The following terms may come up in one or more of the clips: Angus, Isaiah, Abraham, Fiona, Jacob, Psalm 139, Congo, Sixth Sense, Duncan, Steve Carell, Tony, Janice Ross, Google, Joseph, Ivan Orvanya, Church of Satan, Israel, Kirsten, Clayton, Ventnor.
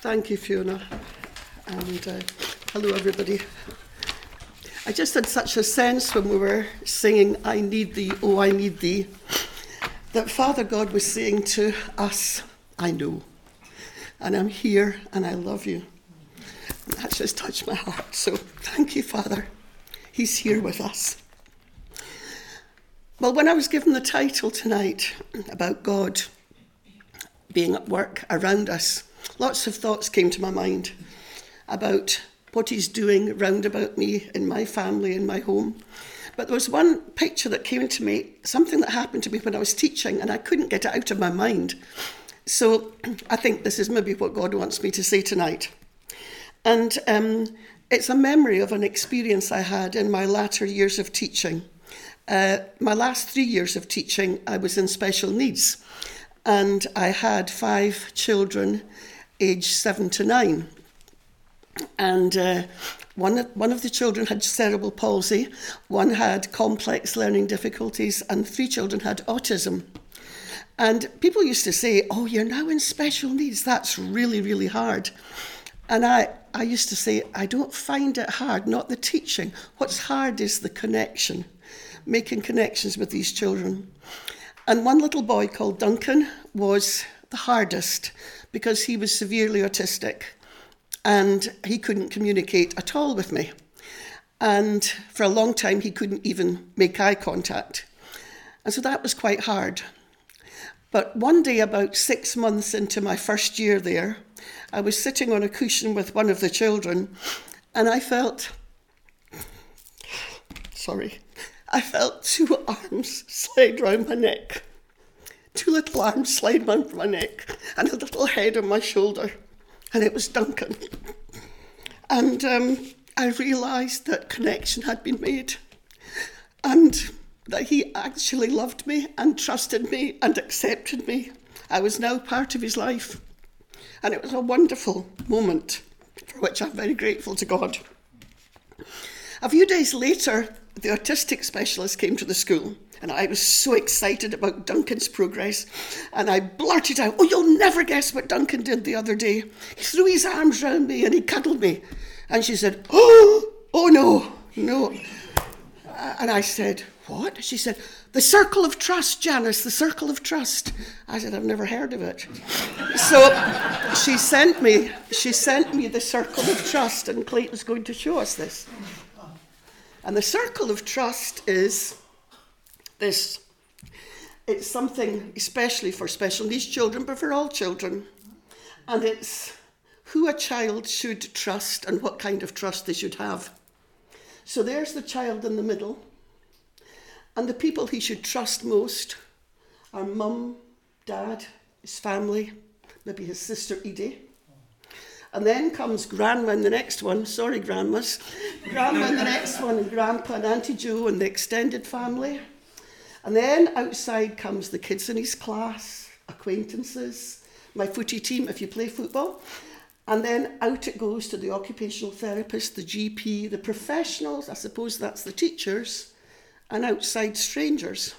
Thank you, Fiona, and hello, everybody. I just had such a sense when we were singing, I need thee, oh, I need thee, that Father God was saying to us, I know, and I'm here, and I love you. And that just touched my heart, so thank you, Father. He's here with us. Well, when I was given the title tonight about God being at work around us, lots of thoughts came to my mind about what he's doing round about me, in my family, in my home. But there was one picture that came to me, something that happened to me when I was teaching, and I couldn't get it out of my mind. So I think this is maybe what God wants me to say tonight. And it's a memory of an experience I had in my latter years of teaching. My last 3 years of teaching, I was in special needs, and I had 5 children aged 7 to 9. And one of the children had cerebral palsy, one had complex learning difficulties, and 3 children had autism. And people used to say, oh, you're now in special needs, that's really, really hard. And I used to say, I don't find it hard, not the teaching. What's hard is the connection, making connections with these children. And one little boy called Duncan was the hardest because he was severely autistic and he couldn't communicate at all with me. And for a long time, he couldn't even make eye contact. And so that was quite hard. But one day, about 6 months into my first year there, I was sitting on a cushion with one of the children and I felt 2 arms slide round my neck. 2 little arms slide round my neck and a little head on my shoulder. And it was Duncan. And I realised that connection had been made and that he actually loved me and trusted me and accepted me. I was now part of his life. And it was a wonderful moment for which I'm very grateful to God. A few days later, the autistic specialist came to the school and I was so excited about Duncan's progress and I blurted out, oh, you'll never guess what Duncan did the other day. He threw his arms round me and he cuddled me. And she said, oh no. And I said, what? She said, the circle of trust, Janice, the circle of trust. I said, I've never heard of it. So she sent me the circle of trust and Clayton's going to show us this. And the circle of trust is this. It's something especially for special needs children, but for all children. And it's who a child should trust and what kind of trust they should have. So there's the child in the middle. And the people he should trust most are mum, dad, his family, maybe his sister Edie. And then comes Grandma and the next one, sorry Grandmas, Grandma and the next one, and Grandpa and Auntie Jo and the extended family. And then outside comes the kids in his class, acquaintances, my footy team if you play football. And then out it goes to the occupational therapist, the GP, the professionals, I suppose that's the teachers, and outside strangers.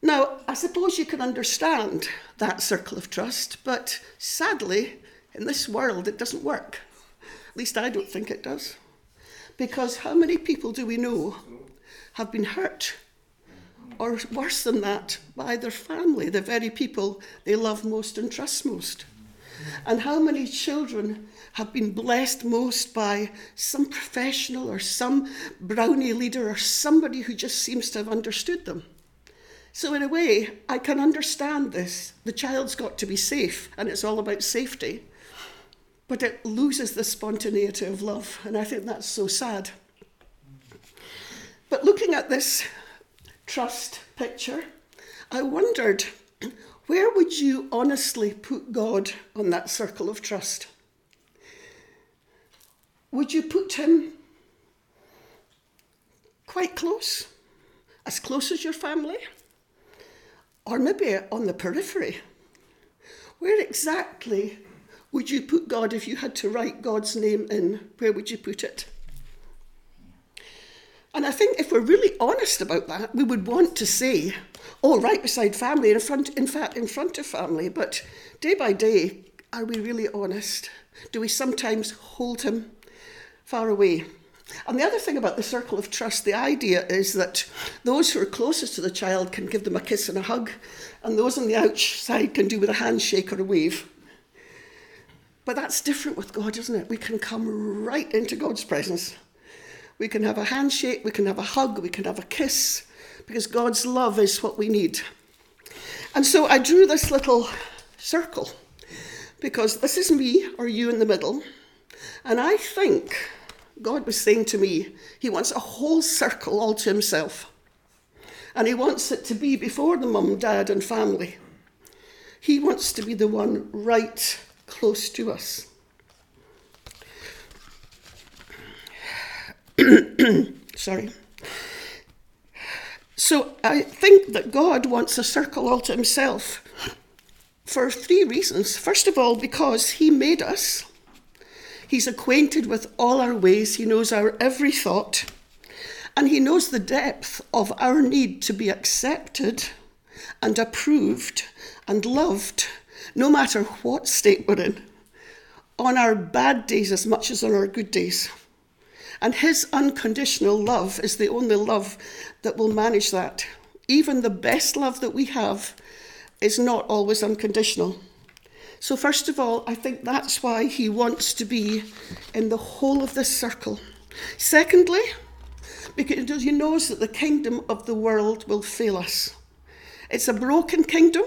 Now, I suppose you can understand that circle of trust, but sadly, in this world, it doesn't work. At least I don't think it does. Because how many people do we know have been hurt, or worse than that, by their family, the very people they love most and trust most? And how many children have been blessed most by some professional or some brownie leader or somebody who just seems to have understood them? So in a way, I can understand this. The child's got to be safe, and it's all about safety. But it loses the spontaneity of love, and I think that's so sad. But looking at this trust picture, I wondered, where would you honestly put God on that circle of trust? Would you put him quite close, as close as your family? Or maybe on the periphery? Where exactly would you put God if you had to write God's name in? Where would you put it? And I think if we're really honest about that, we would want to say, oh, right beside family, in fact, in front of family. But day by day, Are we really honest? Do we sometimes hold him far away? And the other thing about the circle of trust, the idea is that those who are closest to the child can give them a kiss and a hug, and those on the outside can do with a handshake or a wave. But that's different with God, isn't it? We can come right into God's presence. We can have a handshake, we can have a hug, we can have a kiss, because God's love is what we need. And so I drew this little circle, because this is me or you in the middle, and I think God was saying to me, he wants a whole circle all to himself. And he wants it to be before the mum, dad and family. He wants to be the one right close to us. Sorry. So I think that God wants a circle all to himself for three reasons. First of all, because he made us. He's acquainted with all our ways, he knows our every thought, and he knows the depth of our need to be accepted and approved and loved, no matter what state we're in, on our bad days as much as on our good days. And his unconditional love is the only love that will manage that. Even the best love that we have is not always unconditional. So first of all, I think that's why he wants to be in the whole of this circle. Secondly, because he knows that the kingdom of the world will fail us. It's a broken kingdom,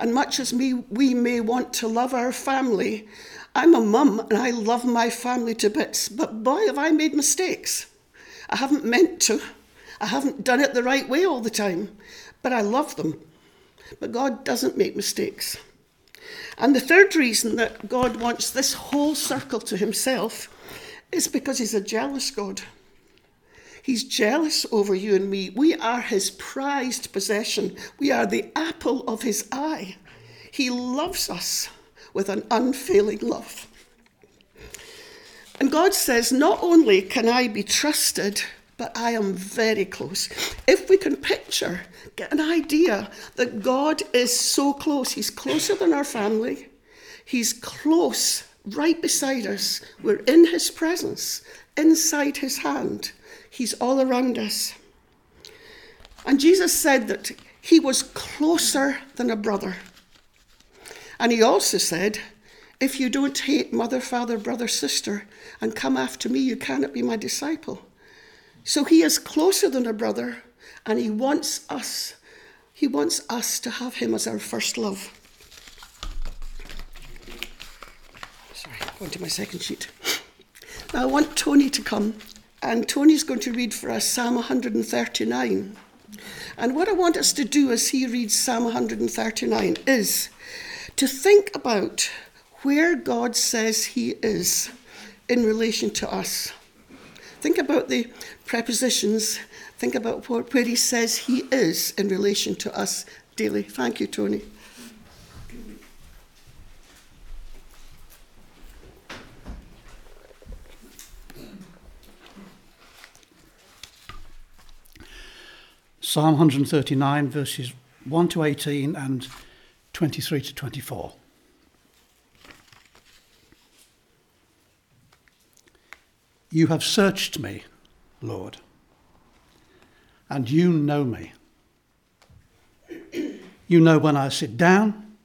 and much as we may want to love our family, I'm a mum and I love my family to bits, but boy, have I made mistakes. I haven't meant to. I haven't done it the right way all the time, but I love them. But God doesn't make mistakes. And the third reason that God wants this whole circle to himself is because he's a jealous God. He's jealous over you and me. We are his prized possession. We are the apple of his eye. He loves us with an unfailing love. And God says, not only can I be trusted, but I am very close. If we can picture, get an idea that God is so close. He's closer than our family. He's close, right beside us. We're in his presence, inside his hand. He's all around us. And Jesus said that he was closer than a brother. And he also said, if you don't hate mother, father, brother, sister, and come after me, you cannot be my disciple. So he is closer than a brother, and he wants us to have him as our first love. Sorry, going to my second sheet. Now I want Tony to come, and Tony's going to read for us Psalm 139. And what I want us to do as he reads Psalm 139 is to think about where God says he is in relation to us. Think about the prepositions. Think about where he says he is in relation to us daily. Thank you, Tony. Psalm 139, verses 1 to 18 and 23 to 24. You have searched me, Lord, and you know me. You know when I sit down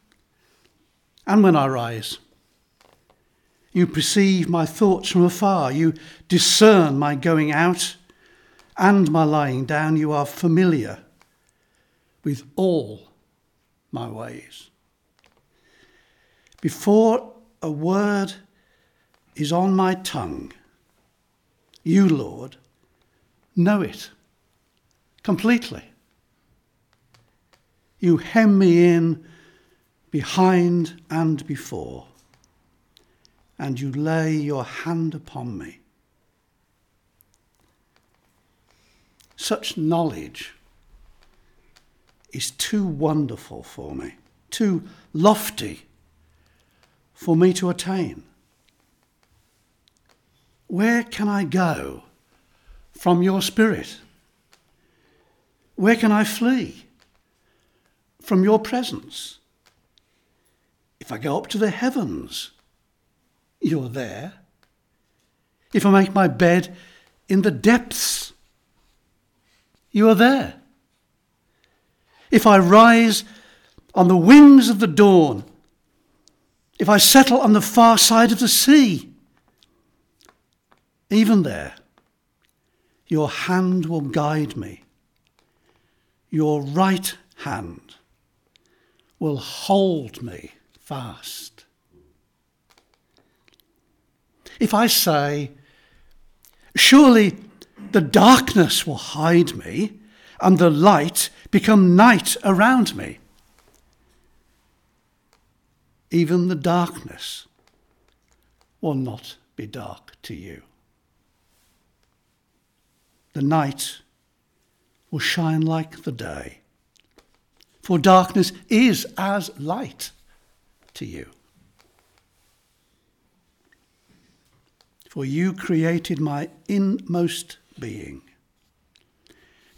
and when I rise. You perceive my thoughts from afar. You discern my going out and my lying down. You are familiar with all my ways. Before a word is on my tongue, you, Lord, know it completely. You hem me in behind and before, and you lay your hand upon me. Such knowledge is too wonderful for me, too lofty for me to attain. Where can I go from your spirit? Where can I flee from your presence? If I go up to the heavens, you're there. If I make my bed in the depths, you are there. If I rise on the wings of the dawn, if I settle on the far side of the sea, even there, your hand will guide me. Your right hand will hold me fast. If I say, surely the darkness will hide me, and the light become night around me, even the darkness will not be dark to you. The night will shine like the day, for darkness is as light to you. For you created my inmost being.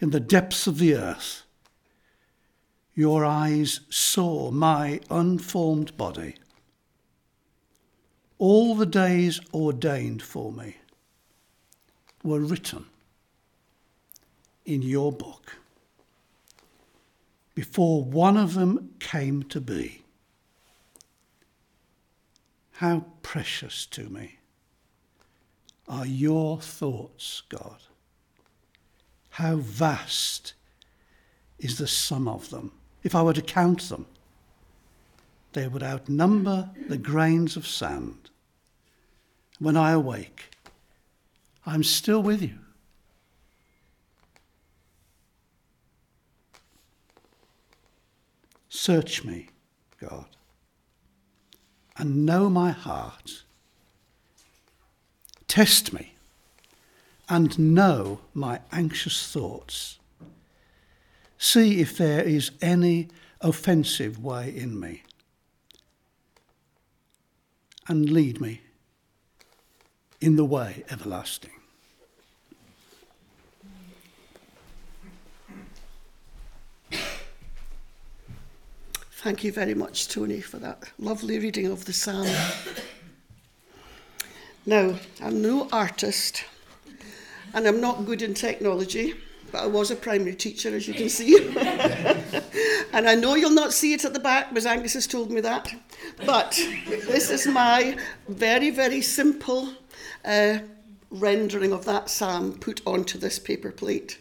in the depths of the earth. Your eyes saw my unformed body. All the days ordained for me were written in your book, before one of them came to be. How precious to me are your thoughts, God. How vast is the sum of them. If I were to count them, they would outnumber the grains of sand. When I awake, I'm still with you. Search me, God, and know my heart. Test me, and know my anxious thoughts. See if there is any offensive way in me, and lead me in the way everlasting. Thank you very much, Tony, for that lovely reading of the psalm. Now, I'm no artist, and I'm not good in technology, but I was a primary teacher, as you can see. And I know you'll not see it at the back, because Angus has told me that. But this is my very, very simple rendering of that psalm put onto this paper plate.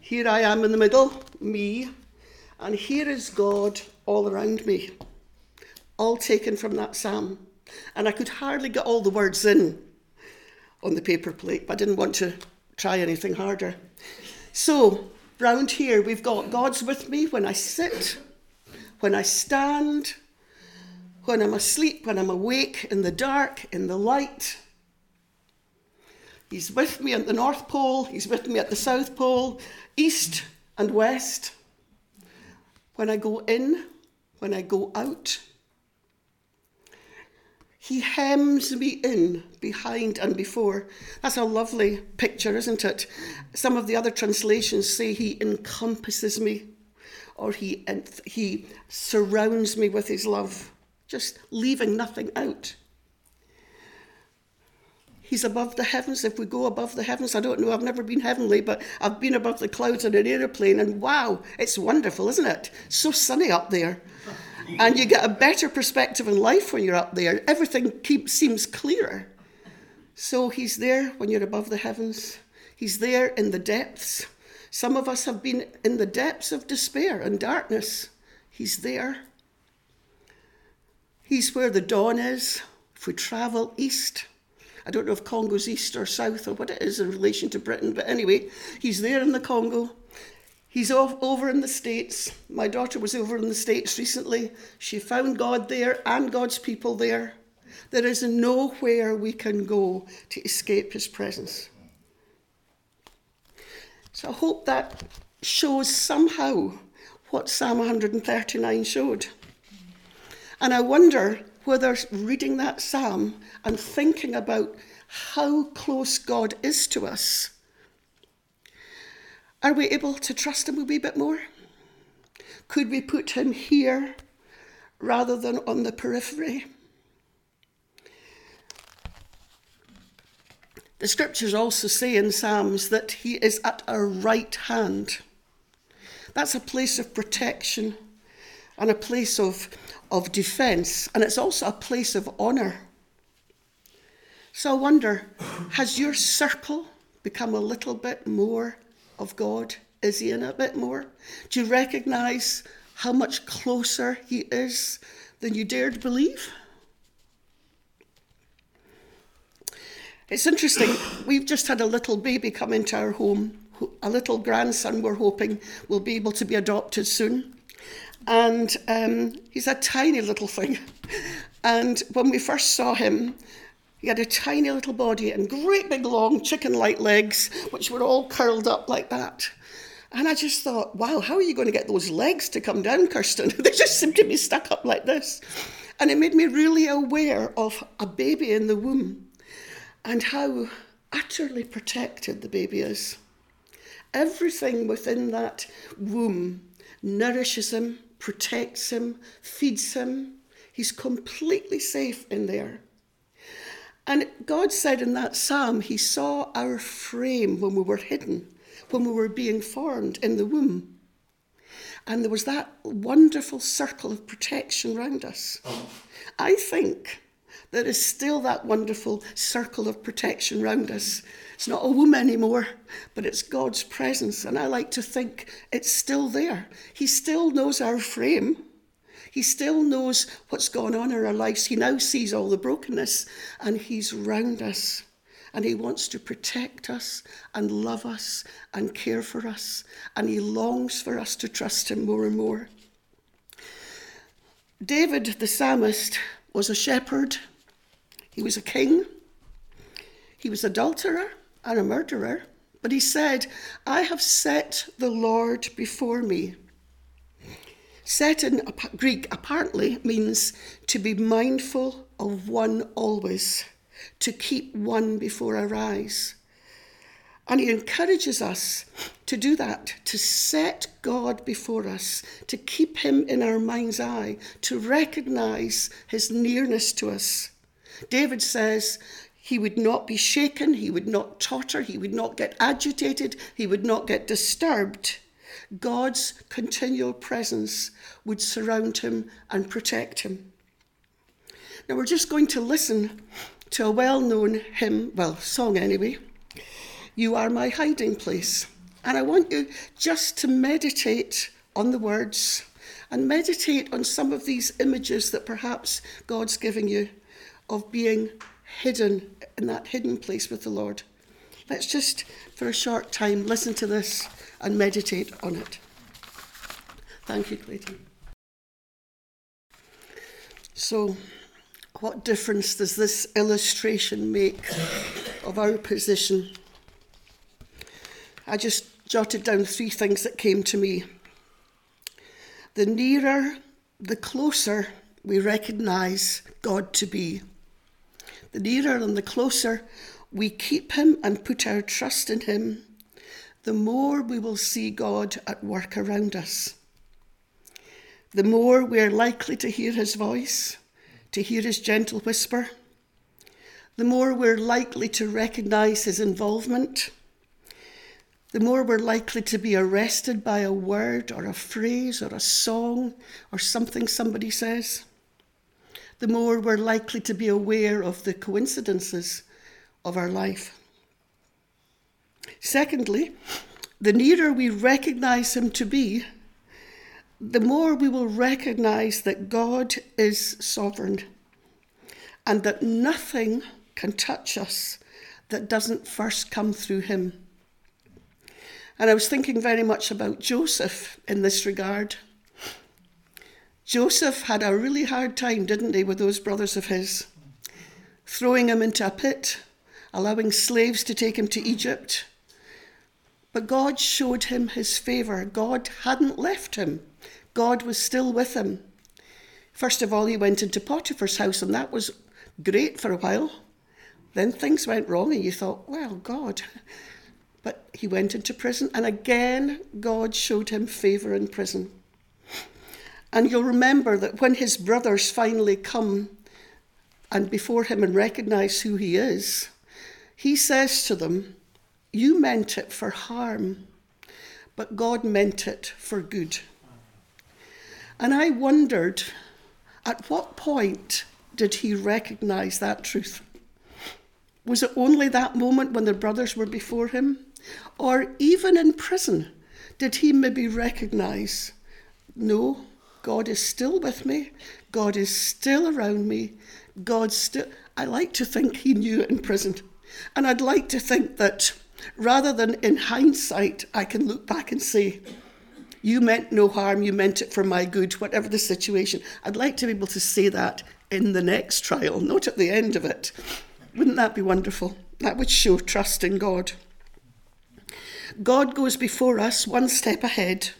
Here I am in the middle, me, and here is God all around me, all taken from that psalm. And I could hardly get all the words in on the paper plate, but I didn't want to try anything harder. So round here we've got God's with me when I sit, when I stand, when I'm asleep, when I'm awake, in the dark, in the light. He's with me at the North Pole, he's with me at the South Pole, east and west. When I go in, when I go out, he hems me in behind and before. That's a lovely picture, isn't it? Some of the other translations say he encompasses me, or he surrounds me with his love, just leaving nothing out. He's above the heavens. If we go above the heavens, I don't know, I've never been heavenly, but I've been above the clouds in an aeroplane, and wow, it's wonderful, isn't it? So sunny up there. And you get a better perspective in life when you're up there. Everything seems clearer. So he's there when you're above the heavens. He's there in the depths. Some of us have been in the depths of despair and darkness. He's there. He's where the dawn is. If we travel east, I don't know if Congo's east or south or what it is in relation to Britain, but anyway, he's there in the Congo. He's off over in the States. My daughter was over in the States recently. She found God there and God's people there. There is nowhere we can go to escape his presence. So I hope that shows somehow what Psalm 139 showed. And I wonder whether reading that psalm and thinking about how close God is to us, are we able to trust him a wee bit more? Could we put him here rather than on the periphery? The scriptures also say in Psalms that he is at our right hand. That's a place of protection and a place of defence, and it's also a place of honour. So I wonder, has your circle become a little bit more of God? Is he in a bit more? Do you recognise how much closer he is than you dared believe? It's interesting, we've just had a little baby come into our home, a little grandson we're hoping will be able to be adopted soon. And he's a tiny little thing. And when we first saw him, he had a tiny little body and great big long chicken-like legs, which were all curled up like that. And I just thought, wow, how are you going to get those legs to come down, Kirsten? They just seem to be stuck up like this. And it made me really aware of a baby in the womb, and how utterly protected the baby is. Everything within that womb nourishes him, protects him, feeds him. He's completely safe in there. And God said in that psalm, he saw our frame when we were hidden, when we were being formed in the womb. And there was that wonderful circle of protection around us. I think there is still that wonderful circle of protection round us. It's not a womb anymore, but it's God's presence. And I like to think it's still there. He still knows our frame. He still knows what's going on in our lives. He now sees all the brokenness, and he's round us. And he wants to protect us and love us and care for us. And he longs for us to trust him more and more. David, the psalmist, was a shepherd. He was a king, he was an adulterer and a murderer, but he said, I have set the Lord before me. Set in Greek apparently means to be mindful of one always, to keep one before our eyes. And he encourages us to do that, to set God before us, to keep him in our mind's eye, to recognise his nearness to us. David says he would not be shaken, he would not totter, he would not get agitated, he would not get disturbed. God's continual presence would surround him and protect him. Now we're just going to listen to a well-known hymn, well, song anyway, You Are My Hiding Place. And I want you just to meditate on the words and meditate on some of these images that perhaps God's giving you of being hidden in that hidden place with the Lord. Let's just, for a short time, listen to this and meditate on it. Thank you, Clayton. So, what difference does this illustration make of our position? I just jotted down three things that came to me. The nearer, the closer we recognise God to be. The nearer and the closer we keep him and put our trust in him, the more we will see God at work around us. The more we are likely to hear his voice, to hear his gentle whisper. The more we're likely to recognise his involvement. The more we're likely to be arrested by a word or a phrase or a song or something somebody says. The more we're likely to be aware of the coincidences of our life. Secondly, the nearer we recognise him to be, the more we will recognise that God is sovereign and that nothing can touch us that doesn't first come through him. And I was thinking very much about Joseph in this regard. Joseph had a really hard time, didn't he, with those brothers of his, throwing him into a pit, allowing slaves to take him to Egypt. But God showed him his favour. God hadn't left him. God was still with him. First of all, he went into Potiphar's house, and that was great for a while. Then things went wrong, and you thought, well, God. But he went into prison, and again, God showed him favour in prison. And you'll remember that when his brothers finally come and before him and recognise who he is, he says to them, "You meant it for harm, but God meant it for good." And I wondered, at what point did he recognise that truth? Was it only that moment when the brothers were before him? Or even in prison, did he maybe recognise, no, God is still with me, God is still around me, God's still... I like to think he knew it in prison. And I'd like to think that rather than in hindsight, I can look back and say, you meant no harm, you meant it for my good, whatever the situation. I'd like to be able to say that in the next trial, not at the end of it. Wouldn't that be wonderful? That would show trust in God. God goes before us one step ahead.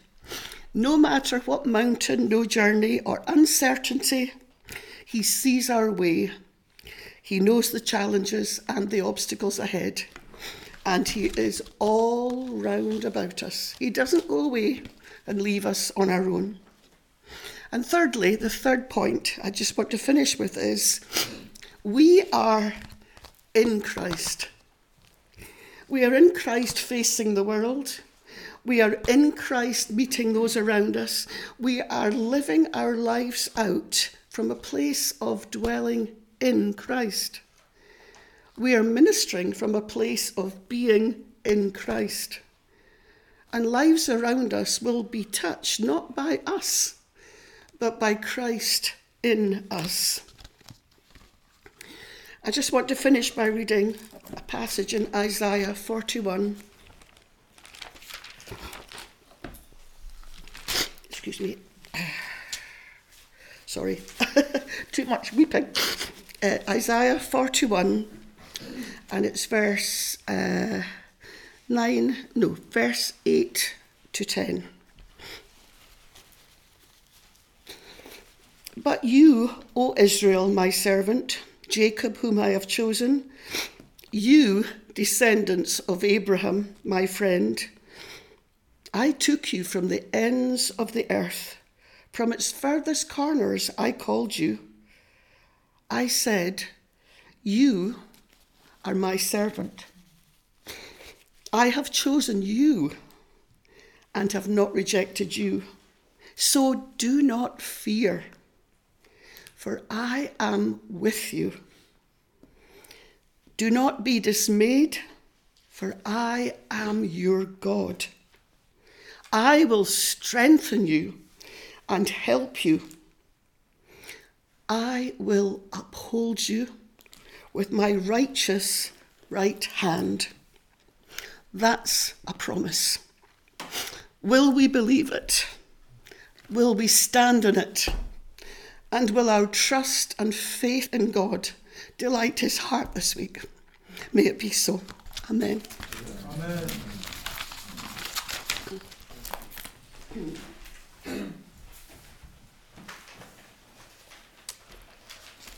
No matter what mountain, no journey or uncertainty, he sees our way. He knows the challenges and the obstacles ahead. And he is all round about us. He doesn't go away and leave us on our own. And thirdly, the third point I just want to finish with is, we are in Christ. We are in Christ facing the world. We are in Christ meeting those around us. We are living our lives out from a place of dwelling in Christ. We are ministering from a place of being in Christ. And lives around us will be touched not by us, but by Christ in us. I just want to finish by reading a passage in Isaiah 41. Excuse me. Sorry. Too much weeping. Isaiah 41, and it's verse 8 to 10. But you, O Israel, my servant, Jacob, whom I have chosen, you, descendants of Abraham, my friend, I took you from the ends of the earth, from its furthest corners I called you. I said, you are my servant. I have chosen you and have not rejected you. So do not fear, for I am with you. Do not be dismayed, for I am your God. I will strengthen you and help you. I will uphold you with my righteous right hand. That's a promise. Will we believe it? Will we stand on it? And will our trust and faith in God delight his heart this week? May it be so. Amen. Amen.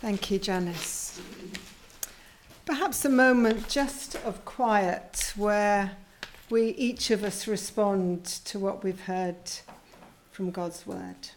Thank you, Janice. Perhaps a moment just of quiet where we, each of us, respond to what we've heard from God's word.